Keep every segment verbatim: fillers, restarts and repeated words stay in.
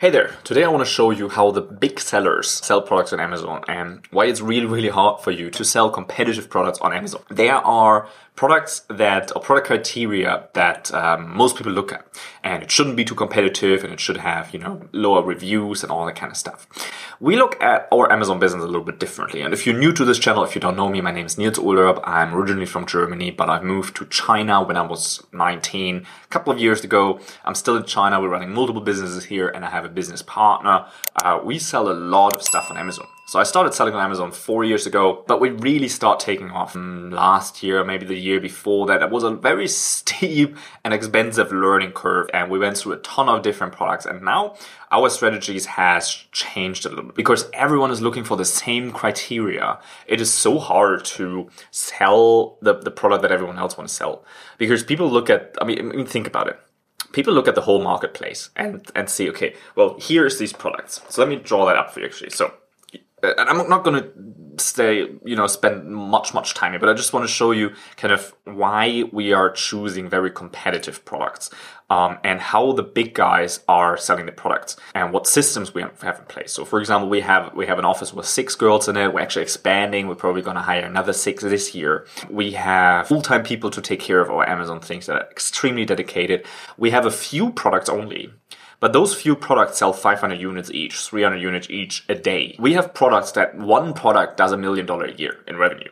Hey there, today I want to show you how the big sellers sell products on Amazon and why it's really, really hard for you to sell competitive products on Amazon. There are products that, or product criteria that um, most people look at, and it shouldn't be too competitive and it should have, you know, lower reviews and all that kind of stuff. We look at our Amazon business a little bit differently. And if you're new to this channel, if you don't know me, my name is Nils Ulrup. I'm originally from Germany, but I moved to China when I was nineteen, a couple of years ago. I'm still in China. We're running multiple businesses here and I have a business partner. Uh, we sell a lot of stuff on Amazon. So I started selling on Amazon four years ago, but we really start taking off mm, last year, maybe the year before that. It was a very steep and expensive learning curve, and we went through a ton of different products. And now our strategies has changed a little bit because everyone is looking for the same criteria. It is so hard to sell the, the product that everyone else wants to sell because people look at, I mean, I mean think about it. People look at the whole marketplace and, and see, okay, well, here's these products. So let me draw that up for you, actually. So, and I'm not going to stay, you know, spend much, much time here, but I just want to show you kind of why we are choosing very competitive products um, and how the big guys are selling the products and what systems we have in place. So, for example, we have we have an office with six girls in it. We're actually expanding. We're probably going to hire another six this year. We have full-time people to take care of our Amazon things that are extremely dedicated. We have a few products only. But those few products sell five hundred units each, three hundred units each a day. We have products that one product does a million dollars a year in revenue.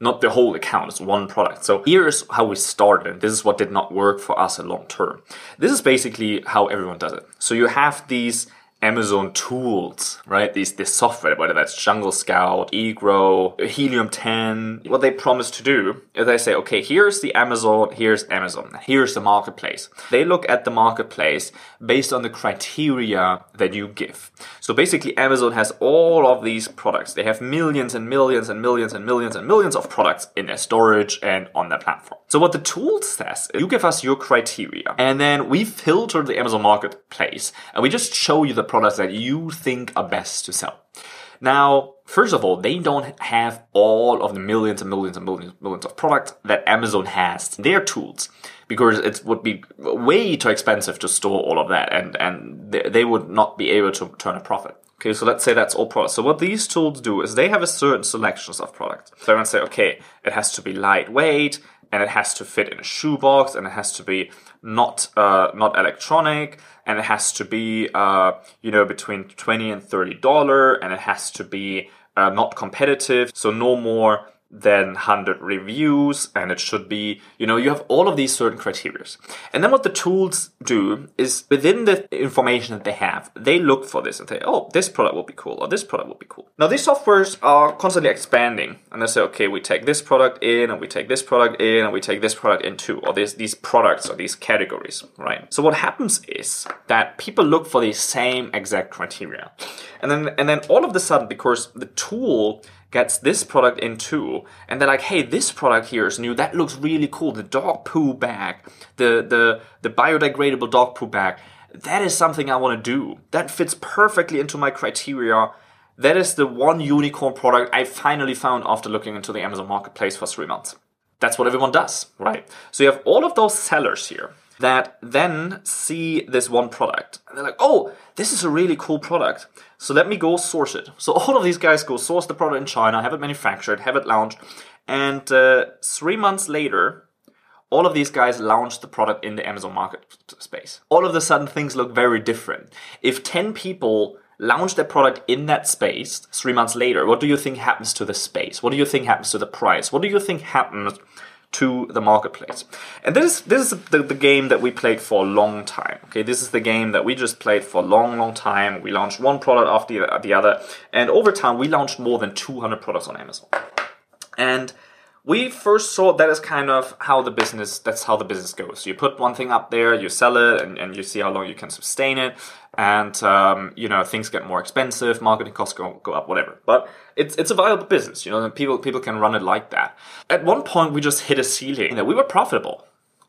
Not the whole account, it's one product. So here's how we started, and this is what did not work for us in long term. This is basically how everyone does it. So you have these Amazon tools, right? These, this software, whether that's Jungle Scout, Egrow, Helium ten, what they promise to do is they say, okay, here's the Amazon, here's Amazon, here's the marketplace. They look at the marketplace based on the criteria that you give. So basically Amazon has all of these products. They have millions and millions and millions and millions and millions of products in their storage and on their platform. So what the tool says, you give us your criteria and then we filter the Amazon marketplace and we just show you the products that you think are best to sell. Now, first of all, they don't have all of the millions and millions and millions and millions of products that Amazon has in their tools, because it would be way too expensive to store all of that, and, and they would not be able to turn a profit. Okay, so let's say that's all products. So what these tools do is they have a certain selections of products. So I want to say, okay, it has to be lightweight, and it has to fit in a shoebox, and it has to be not uh, not electronic, and it has to be uh, you know, between twenty and thirty dollar, and it has to be uh, not competitive, so no more than one hundred reviews, and it should be, you know, you have all of these certain criteria. And then what the tools do is within the information that they have, they look for this and say, oh, this product will be cool, or this product will be cool. Now, these softwares are constantly expanding, and they say, okay, we take this product in, and we take this product in, and we take this product in too, or these, these products or these categories, right? So what happens is that people look for the same exact criteria. And then, and then all of a sudden, because the tool gets this product in too, and they're like, hey, this product here is new, that looks really cool, the dog poo bag, the the the biodegradable dog poo bag, that is something I want to do, that fits perfectly into my criteria, that is the one unicorn product I finally found after looking into the Amazon marketplace for three months. That's what everyone does, right? So you have all of those sellers here that then see this one product. And they're like, oh, this is a really cool product. So let me go source it. So all of these guys go source the product in China, have it manufactured, have it launched. And uh, three months later, all of these guys launched the product in the Amazon market space. All of a sudden, things look very different. If ten people launch their product in that space three months later, what do you think happens to the space? What do you think happens to the price? What do you think happens to the marketplace? And this is this is the, the game that we played for a long time. Okay, this is the game that we just played for a long, long time. We launched one product after the other, and over time we launched more than two hundred products on Amazon. And we first saw that is kind of how the business, that's how the business goes. You put one thing up there, you sell it, and, and you see how long you can sustain it. And, um, you know, things get more expensive, marketing costs go, go up, whatever. But it's it's a viable business, you know, and people, people can run it like that. At one point, we just hit a ceiling. You know, we were profitable,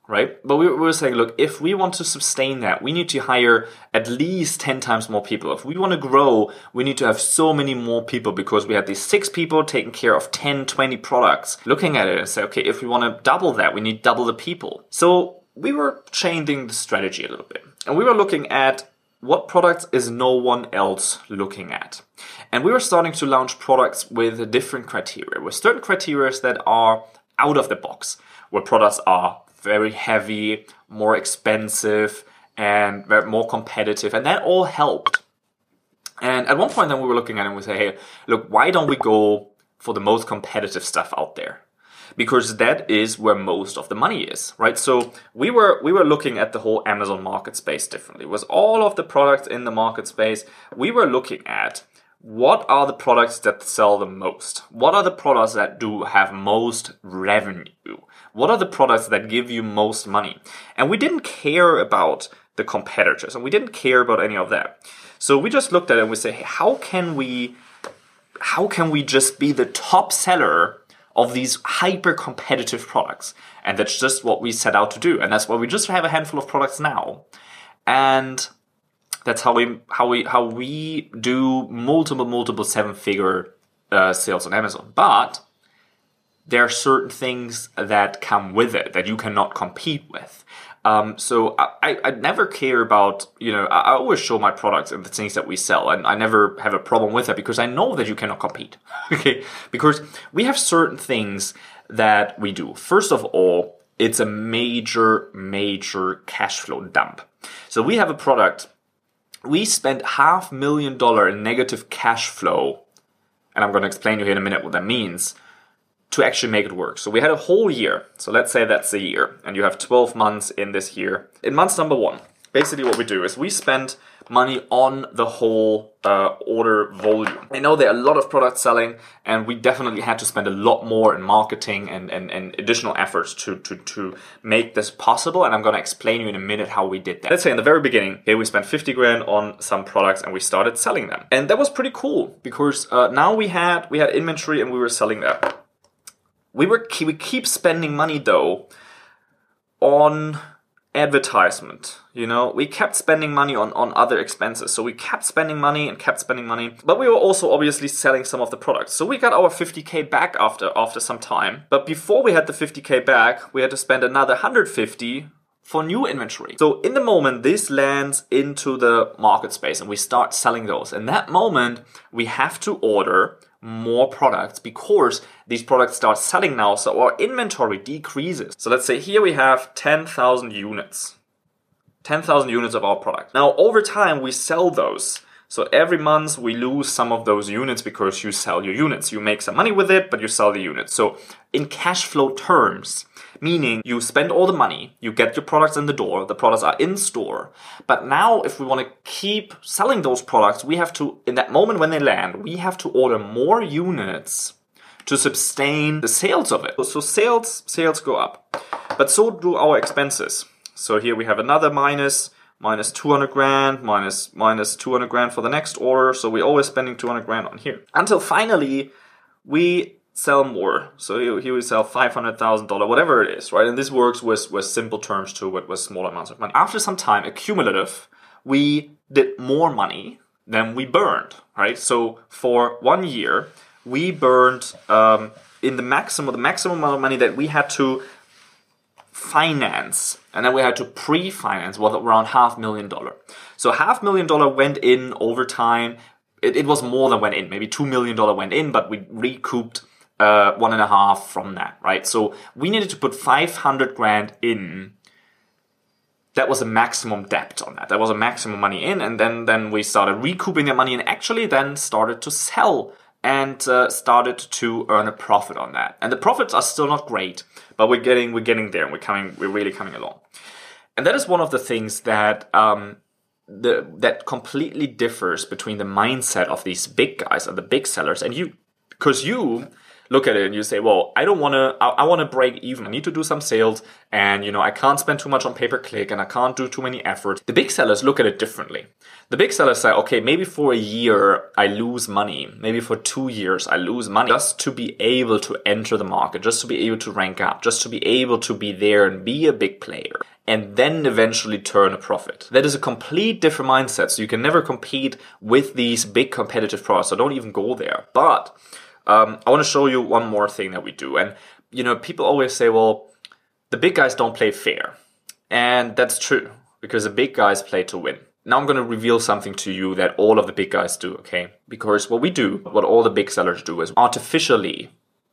right? But we were saying, look, if we want to sustain that, we need to hire at least ten times more people. If we want to grow, we need to have so many more people, because we had these six people taking care of ten, twenty products. Looking at it and say, okay, if we want to double that, we need double the people. So we were changing the strategy a little bit. And we were looking at what products is no one else looking at? And we are starting to launch products with different criteria, with certain criteria that are out of the box, where products are very heavy, more expensive, and more competitive, and that all helped. And at one point then we were looking at it and we say, hey, look, why don't we go for the most competitive stuff out there? Because that is where most of the money is, right? So we were we were looking at the whole Amazon market space differently. With all of the products in the market space, we were looking at what are the products that sell the most? What are the products that do have most revenue? What are the products that give you most money? And we didn't care about the competitors, and we didn't care about any of that. So we just looked at it and we say, hey, how can we, how can we just be the top seller of these hyper-competitive products? And that's just what we set out to do. And that's why we just have a handful of products now. And that's how we how we, how we do multiple, multiple seven-figure uh, sales on Amazon. But there are certain things that come with it that you cannot compete with. Um, so I, I never care about, you know, I always show my products and the things that we sell, and I never have a problem with that because I know that you cannot compete, okay? Because we have certain things that we do. First of all, it's a major, major cash flow dump. So we have a product, we spent half million dollar in negative cash flow, and I'm going to explain to you in a minute what that means, to actually make it work. So we had a whole year. So let's say that's a year, and you have twelve months in this year. In month number one, basically what we do is we spend money on the whole uh, order volume. I know there are a lot of products selling, and we definitely had to spend a lot more in marketing and, and, and additional efforts to, to, to make this possible. And I'm gonna explain to you in a minute how we did that. Let's say in the very beginning, here we spent fifty grand on some products and we started selling them. And that was pretty cool because uh, now we had, we had inventory and we were selling that. We were we keep spending money though on advertisement, you know, we kept spending money on, on other expenses. So we kept spending money and kept spending money, but we were also obviously selling some of the products. So we got our fifty K back after after some time. But before we had the fifty K back, we had to spend another one hundred fifty for new inventory. So in the moment, this lands into the market space and we start selling those. In that moment, we have to order more products because these products start selling now, so our inventory decreases. So let's say here we have ten thousand units. ten thousand units of our product. Now over time we sell those. So every month we lose some of those units because you sell your units. You make some money with it, but you sell the units. So in cash flow terms, meaning you spend all the money, you get your products in the door, the products are in store. But now if we want to keep selling those products, we have to, in that moment when they land, we have to order more units to sustain the sales of it. So sales, sales go up, but so do our expenses. So here we have another minus. Minus two hundred grand, minus, minus two hundred grand for the next order. So we're always spending two hundred grand on here. Until finally, we sell more. So here we sell five hundred thousand dollars, whatever it is, right? And this works with, with simple terms too, with, with small amounts of money. After some time, accumulative, we did more money than we burned, right? So for one year, we burned um, in the maximum, the maximum amount of money that we had to finance, and then we had to pre-finance, was around half million dollar. So half million dollar went in over time. It, it was more than went in, maybe two million dollar went in, but we recouped uh, one and a half from that, right? So we needed to put five hundred grand in. That was a maximum debt on that. That was a maximum money in, and then then we started recouping that money, and actually then started to sell and uh, started to earn a profit on that. And the profits are still not great, but we're getting we're getting there. We're coming. We're really coming along. And that is one of the things that um, the that completely differs between the mindset of these big guys and the big sellers and you, because you look at it and you say, well, I don't want to. I, I want to break even. I need to do some sales, and you know I can't spend too much on pay per click, and I can't do too many efforts. The big sellers look at it differently. The big sellers say, okay, maybe for a year I lose money. Maybe for two years I lose money just to be able to enter the market, just to be able to rank up, just to be able to be there and be a big player, and then eventually turn a profit. That is a complete different mindset. So you can never compete with these big competitive products. So don't even go there. But um, I want to show you one more thing that we do. And, you know, people always say, well, the big guys don't play fair. And that's true because the big guys play to win. Now I'm going to reveal something to you that all of the big guys do, okay? Because what we do, what all the big sellers do, is artificially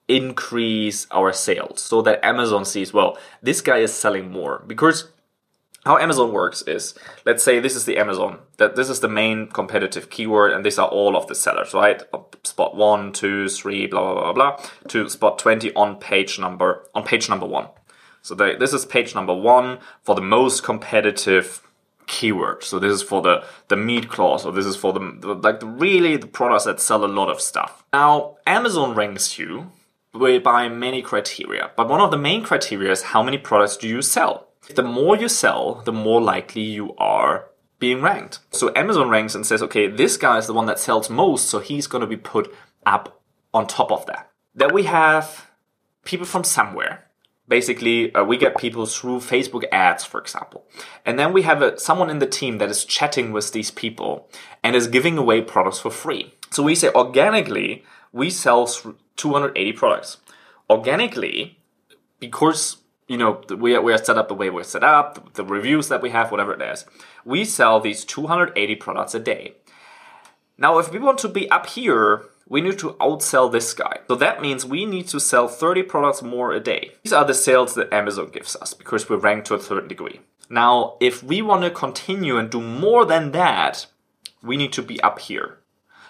increase our sales so that Amazon sees, well, this guy is selling more. Because how Amazon works is, let's say this is the Amazon, that this is the main competitive keyword, and these are all of the sellers, right? Spot one, two, three, blah, blah, blah, blah, to spot twenty on page number, on page number one. So they, this is page number one for the most competitive keyword. So this is for the the meat clause, or this is for the, the like the really the products that sell a lot of stuff. Now Amazon ranks you by many criteria, but one of the main criteria is how many products do you sell. The more you sell, the more likely you are being ranked. So Amazon ranks and says, okay, this guy is the one that sells most, so he's going to be put up on top of that. Then we have people from somewhere. Basically, uh, we get people through Facebook ads, for example. And then we have a, someone in the team that is chatting with these people and is giving away products for free. So we say organically, we sell two hundred eighty products. Organically, because, you know, we are, we are set up the way we're set up, the reviews that we have, whatever it is, we sell these two hundred eighty products a day. Now, if we want to be up here, we need to outsell this guy. So that means we need to sell thirty products more a day. These are the sales that Amazon gives us because we're ranked to a certain degree. Now, if we want to continue and do more than that, we need to be up here.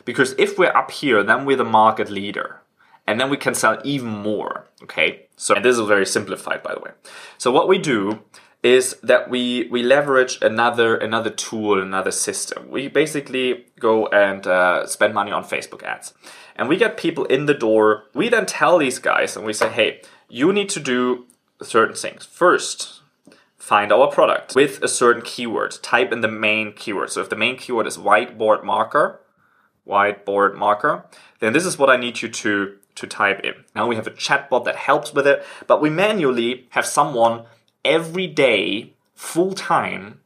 Because if we're up here, then we're the market leader. And then we can sell even more, okay? So and this is very simplified, by the way. So what we do is that we, we leverage another another tool, another system. We basically go and uh, spend money on Facebook ads. And we get people in the door. We then tell these guys and we say, hey, you need to do certain things. First, find our product with a certain keyword. Type in the main keyword. So if the main keyword is whiteboard marker, whiteboard marker, then this is what I need you to, to type in. Now we have a chatbot that helps with it, but we manually have someone every day, full time,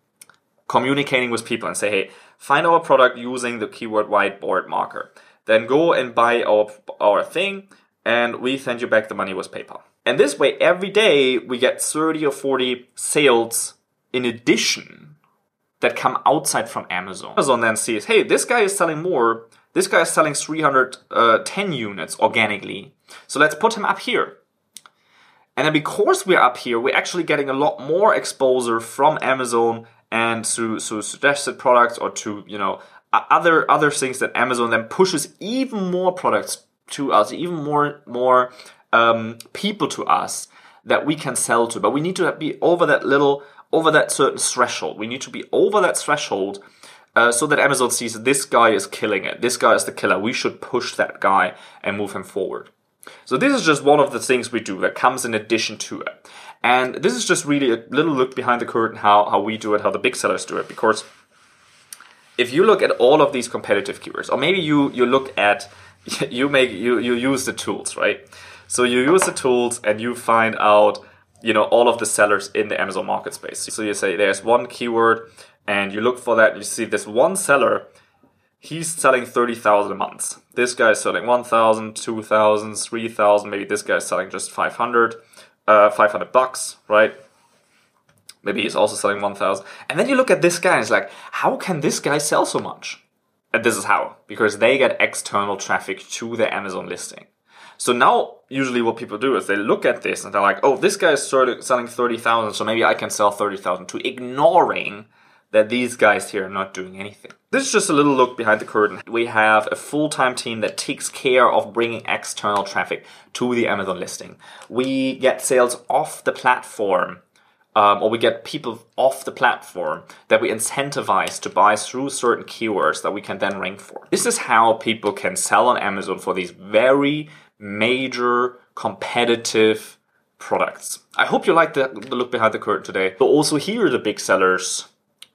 communicating with people and say, hey, find our product using the keyword whiteboard marker. Then go and buy our, our thing, and we send you back the money with PayPal. And this way, every day, we get thirty or forty sales in addition that come outside from Amazon. Amazon then sees, hey, this guy is selling more. This guy is selling three hundred ten units organically. So let's put him up here. And then because we're up here, we're actually getting a lot more exposure from Amazon and through, through suggested products or to, you know, other other things that Amazon then pushes even more products to us, even more more um, people to us that we can sell to. But we need to be over that little, over that certain threshold. We need to be over that threshold uh, so that Amazon sees this guy is killing it. This guy is the killer. We should push that guy and move him forward. So this is just one of the things we do that comes in addition to it. And this is just really a little look behind the curtain how, how we do it, how the big sellers do it. Because if you look at all of these competitive keywords, or maybe you, you look at, you make you, you use the tools, right? So you use the tools and you find out, you know, all of the sellers in the Amazon market space. So you say there's one keyword and you look for that and you see this one seller. He's selling thirty thousand a month. This guy is selling one thousand, two thousand, three thousand. Maybe this guy is selling just five hundred, uh, five hundred bucks, right? Maybe he's also selling one thousand. And then you look at this guy and it's like, how can this guy sell so much? And this is how, because they get external traffic to their Amazon listing. So now usually what people do is they look at this and they're like, oh, this guy is selling thirty thousand, so maybe I can sell thirty thousand, to ignoring that these guys here are not doing anything. This is just a little look behind the curtain. We have a full-time team that takes care of bringing external traffic to the Amazon listing. We get sales off the platform, um, or we get people off the platform that we incentivize to buy through certain keywords that we can then rank for. This is how people can sell on Amazon for these very major competitive products. I hope you liked the, the look behind the curtain today. But also here are the big sellers.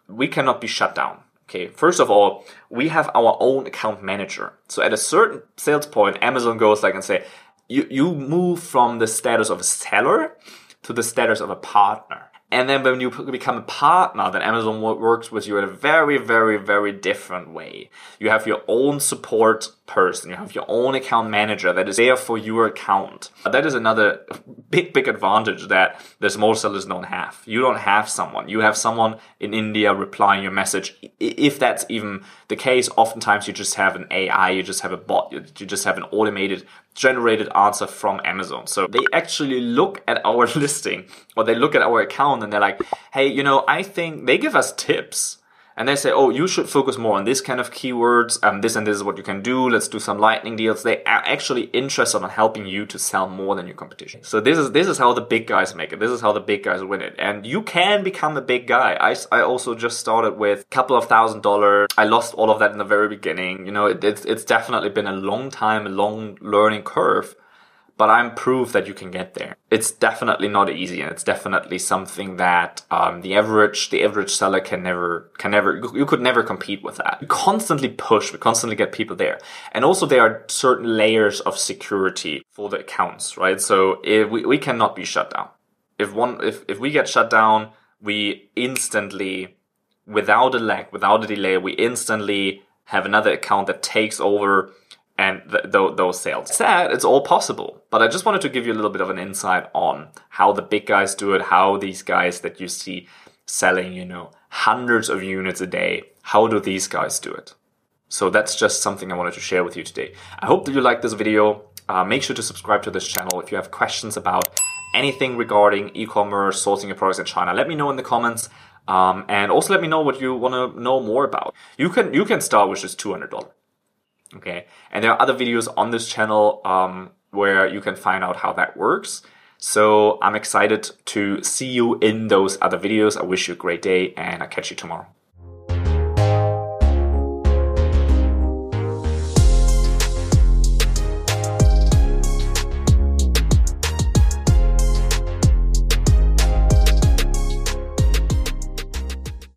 We cannot be shut down. Okay, first of all, we have our own account manager. So at a certain sales point, Amazon goes like and say, you, you move from the status of a seller to the status of a partner. And then when you become a partner, then Amazon works with you in a very, very, very different way. You have your own support person. You have your own account manager that is there for your account. That is another big, big advantage that the small sellers don't have. You don't have someone. You have someone in India replying your message. If that's even the case, oftentimes you just have an A I, you just have a bot, you just have an automated generated answer from Amazon. So they actually look at our listing, or they look at our account, and they're like, hey, you know, I think they give us tips. And they say, oh, you should focus more on this kind of keywords. Um, this and this is what you can do. Let's do some lightning deals. They are actually interested in helping you to sell more than your competition. So this is this is how the big guys make it. This is how the big guys win it. And you can become a big guy. I, I also just started with a couple of thousand dollars. I lost all of that in the very beginning. You know, it, it's it's definitely been a long time, a long learning curve. But I'm proof that you can get there. It's definitely not easy, and it's definitely something that um, the average the average seller can never can never you could never compete with that. We constantly push, we constantly get people there, and also there are certain layers of security for the accounts, right? So if we we cannot be shut down. If one if if we get shut down, we instantly, without a lag, without a delay, we instantly have another account that takes over. And th- th- those sales. Sad, it's all possible. But I just wanted to give you a little bit of an insight on how the big guys do it, how these guys that you see selling, you know, hundreds of units a day, how do these guys do it? So that's just something I wanted to share with you today. I hope that you liked this video. Uh, make sure to subscribe to this channel. If you have questions about anything regarding e-commerce, sourcing your products in China, let me know in the comments. Um, and also let me know what you want to know more about. You can, you can start with just two hundred dollars. Okay, and there are other videos on this channel um, where you can find out how that works. So I'm excited to see you in those other videos. I wish you a great day, and I'll catch you tomorrow.